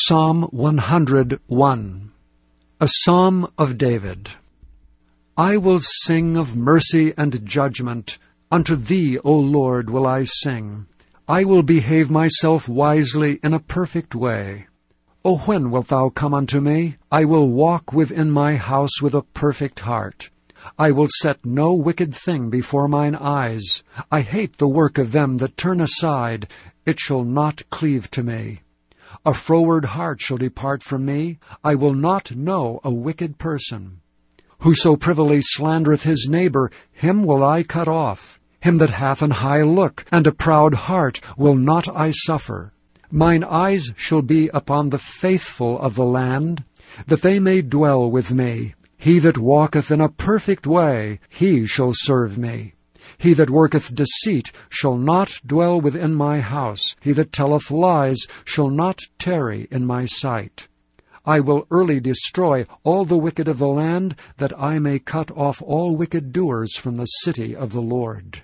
Psalm 101, a Psalm of David. I will sing of mercy and judgment. Unto thee, O Lord, will I sing. I will behave myself wisely in a perfect way. O when wilt thou come unto me? I will walk within my house with a perfect heart. I will set no wicked thing before mine eyes. I hate the work of them that turn aside. It shall not cleave to me. A froward heart shall depart from me. I will not know a wicked person. Whoso privily slandereth his neighbor, him will I cut off. Him that hath an high look and a proud heart will not I suffer. Mine eyes shall be upon the faithful of the land, that they may dwell with me. He that walketh in a perfect way, he shall serve me. He that worketh deceit shall not dwell within my house. He that telleth lies shall not tarry in my sight. I will early destroy all the wicked of the land, that I may cut off all wicked doers from the city of the Lord.